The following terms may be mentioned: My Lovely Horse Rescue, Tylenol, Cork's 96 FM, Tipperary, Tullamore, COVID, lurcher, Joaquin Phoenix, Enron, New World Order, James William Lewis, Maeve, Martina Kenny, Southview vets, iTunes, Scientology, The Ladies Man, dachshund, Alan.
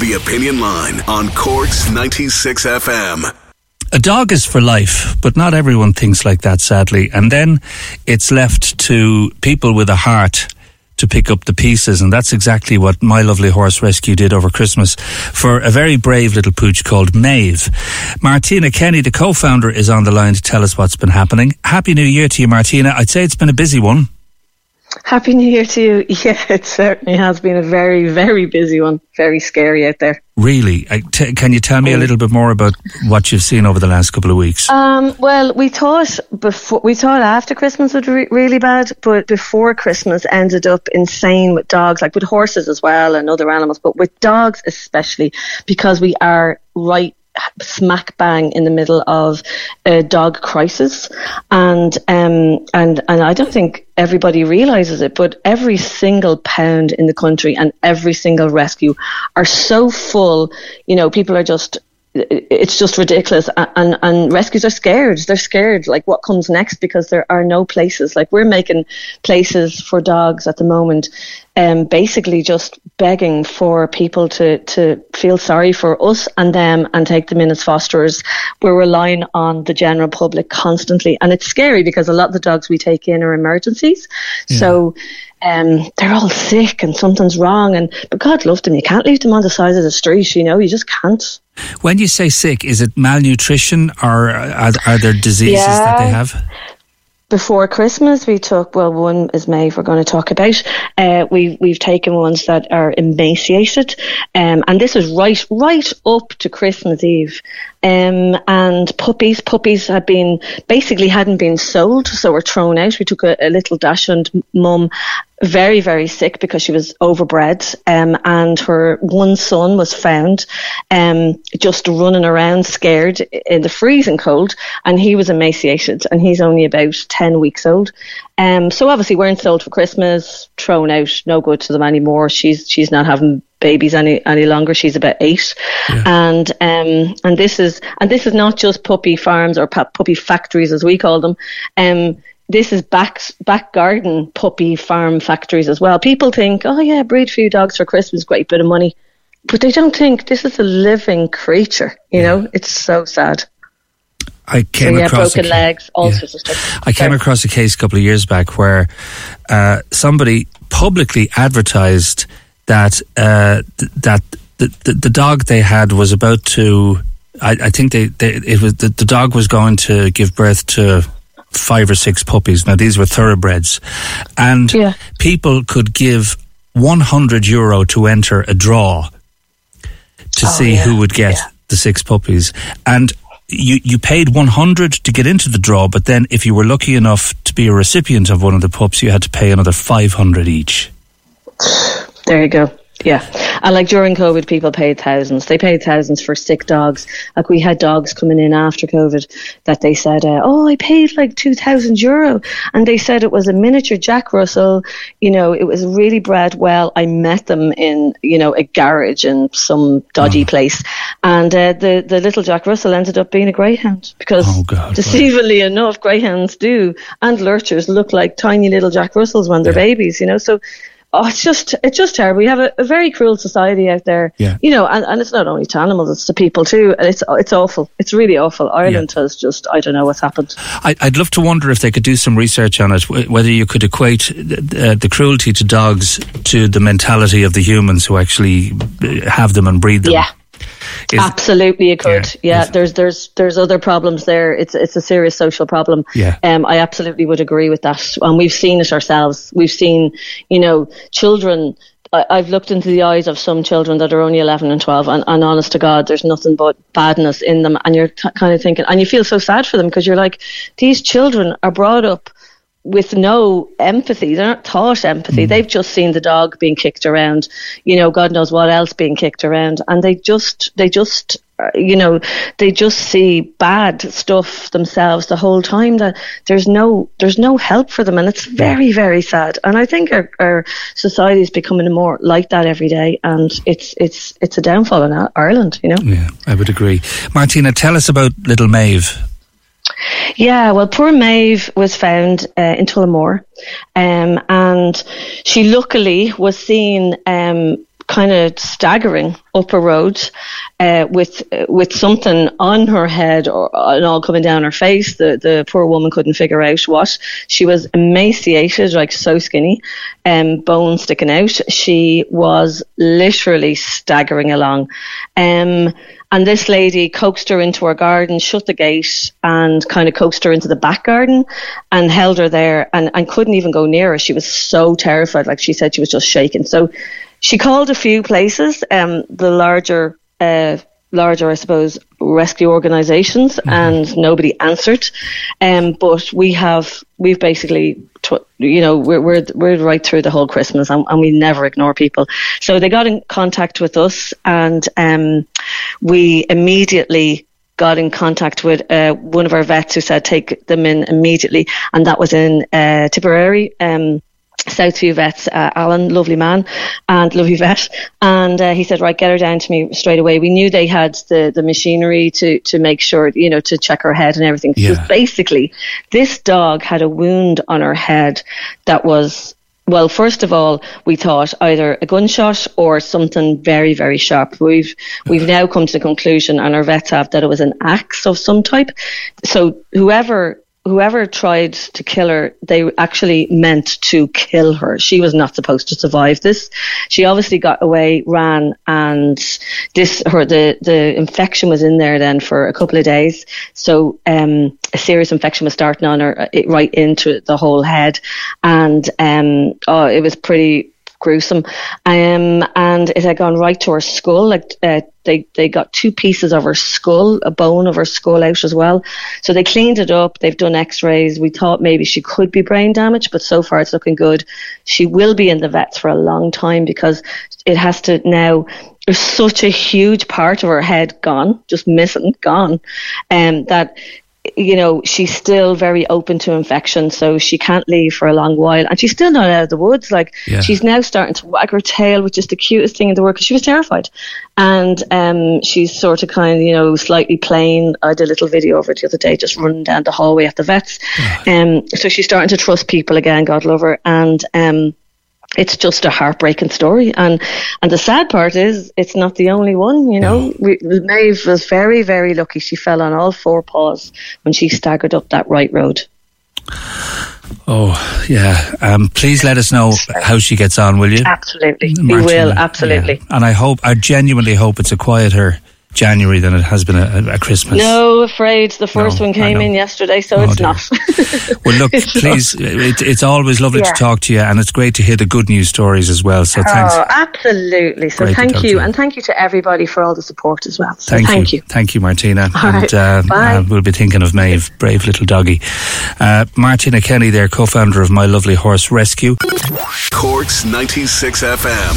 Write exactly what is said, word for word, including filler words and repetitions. The Opinion Line on Cork's ninety-six F M. A dog is for life, but not everyone thinks like that, sadly. And then it's left to people with a heart to pick up the pieces, and that's exactly what My Lovely Horse Rescue did over Christmas for a very brave little pooch called Maeve. Martina Kenny, the co-founder, is on the line to tell us what's been happening. Happy New Year to you, Martina. I'd say it's been a busy one. Happy New Year to you. Yeah, it certainly has been a very, very busy one. Very scary out there. Really? I t- can you tell me a little bit more about what you've seen over the last couple of weeks? Um, well, we thought before, we thought after Christmas would be re- really bad, but before Christmas ended up insane with dogs, like with horses as well and other animals, but with dogs especially, because we are right smack bang in the middle of a dog crisis, and um and and I don't think everybody realizes it, but every single pound in the country and every single rescue are so full. You know, people are just, it's just ridiculous, and and rescues are scared. They're scared, like, what comes next, because there are no places. Like, we're making places for dogs at the moment, um, basically just begging for people to, to feel sorry for us and them and take them in as fosterers. We're relying on the general public constantly, and it's scary because a lot of the dogs we take in are emergencies. Yeah. So Um, they're all sick and something's wrong, and but God love them, you can't leave them on the side of the street, you know, you just can't. When you say sick, is it malnutrition, or are, are there diseases yeah. that they have? Before Christmas, we took, well, one is Maeve we're going to talk about. Uh, we, we've taken ones that are emaciated, um, and this was right right up to Christmas Eve. Um, and puppies, puppies had been, basically hadn't been sold, so were thrown out. We took a, a little dachshund mum, very, very sick because she was overbred, um, and her one son was found um, just running around scared in the freezing cold, and he was emaciated, and he's only about ten weeks old. Um, so obviously weren't sold for Christmas, thrown out, no good to them anymore. She's she's not having babies any any longer. She's about eight. Yeah. And um and this is and this is not just puppy farms or puppy factories as we call them. Um This is back back garden puppy farm factories as well. People think, oh yeah, breed a few dogs for Christmas, great bit of money. But they don't think this is a living creature, you yeah. know? It's so sad. I came so, yeah, across broken a ca- legs, all yeah. sorts of stuff. I Sorry. came across a case a couple of years back where uh, somebody publicly advertised that uh, th- that the, the the dog they had was about to. I, I think they, they it was the, the dog was going to give birth to five or six puppies. Now these were thoroughbreds, and yeah. people could give one hundred euro to enter a draw to oh, see yeah. who would get yeah. the six puppies, and. You you paid one hundred to get into the draw, but then if you were lucky enough to be a recipient of one of the pups, you had to pay another five hundred each. There you go. Yeah. And like during COVID, people paid thousands. They paid thousands for sick dogs. Like we had dogs coming in after COVID that they said, uh, oh, I paid like two thousand euro. And they said it was a miniature Jack Russell. You know, it was really bred well. I met them in, you know, a garage in some dodgy oh. place. And uh, the, the little Jack Russell ended up being a greyhound because oh God, deceivingly right. enough, greyhounds do. And lurchers look like tiny little Jack Russells when they're yeah. babies, you know, so... Oh, it's just it's just terrible. We have a, a very cruel society out there, yeah. you know, and, and it's not only to animals, it's to people too. And it's it's awful. It's really awful. Ireland yeah. has just, I don't know what's happened. I, I'd love to wonder if they could do some research on it, w- whether you could equate uh, the cruelty to dogs to the mentality of the humans who actually have them and breed them. Yeah. Is, Absolutely, it could. Yeah, yeah, there's there's there's other problems there. It's it's a serious social problem. Yeah. Um, I absolutely would agree with that, and we've seen it ourselves. We've seen, you know, children. I, I've looked into the eyes of some children that are only eleven and twelve, and, and honest to God, there's nothing but badness in them. And you're t- kind of thinking, and you feel so sad for them because you're like, these children are brought up with no empathy. They're not taught empathy. Mm-hmm. They've just seen the dog being kicked around, you know, God knows what else being kicked around. And they just, they just, you know, they just see bad stuff themselves the whole time, that there's no, there's no help for them. And it's very, very sad. And I think our, our society is becoming more like that every day. And it's, it's, it's a downfall in Ireland, you know? Yeah, I would agree. Martina, tell us about little Maeve. Yeah, well, poor Maeve was found uh, in Tullamore, um, and she luckily was seen um, kind of staggering up a road uh, with with something on her head or and all coming down her face. The the poor woman couldn't figure out what. She was emaciated, like so skinny, um, bones sticking out. She was literally staggering along. Um And this lady coaxed her into her garden, shut the gate, and kind of coaxed her into the back garden and held her there, and, and couldn't even go near her. She was so terrified. Like she said, she was just shaking. So she called a few places, um, the larger, uh, larger, I suppose, rescue organisations, mm-hmm. and nobody answered. Um, but we have, we've basically... Tw- you know, we're, we're we're right through the whole Christmas, and, and we never ignore people. So they got in contact with us, and um, we immediately got in contact with uh, one of our vets who said take them in immediately, and that was in uh, Tipperary. Um, Southview vets, uh, Alan, lovely man and lovely vet, and uh, he said, right, get her down to me straight away. We knew they had the, the machinery to, to make sure, you know, to check her head and everything. Yeah. So basically, this dog had a wound on her head that was, well, first of all, we thought either a gunshot or something very, very sharp. We've we've now come to the conclusion, and our vets have, that it was an axe of some type. So whoever... Whoever tried to kill her, they actually meant to kill her. She was not supposed to survive this. She obviously got away, ran, and this her the, the infection was in there then for a couple of days. So um, a serious infection was starting on her, it, right into the whole head, and um, oh, it was pretty gruesome. Um, and it had gone right to her skull, like. Uh, They they got two pieces of her skull, a bone of her skull out as well. So they cleaned it up. They've done x-rays. We thought maybe she could be brain damaged, but so far it's looking good. She will be in the vets for a long time because it has to now... There's such a huge part of her head gone, just missing, gone, um, that... you know, she's still very open to infection, so she can't leave for a long while. And she's still not out of the woods. Like, yeah. She's now starting to wag her tail, which is the cutest thing in the world, because she was terrified. And um, she's sort of kind of, you know, slightly plain. I did a little video of it the other day, just running down the hallway at the vets. Yeah. Um, so she's starting to trust people again, God love her. And um, it's just a heartbreaking story. And and the sad part is, it's not the only one, you know. No. We, Maeve was very, very lucky. She fell on all four paws when she staggered up that right road. Oh, yeah. Um, please let us know how she gets on, will you? Absolutely. Martina, we will, absolutely. Yeah. And I hope, I genuinely hope it's a quieter January than it has been a, a Christmas. No, afraid the first no, one came in yesterday, so oh, it's dear. Not. Well, look, please, it, it's always lovely yeah. to talk to you, and it's great to hear the good news stories as well. So thanks. Oh, absolutely. So great thank you, and thank you to everybody for all the support as well. So thank, thank you. you. Thank you, Martina. All and right. uh, uh, we'll be thinking of Maeve, brave little doggy. Uh, Martina Kenny there, co-founder of My Lovely Horse Rescue. Cork's ninety-six F M.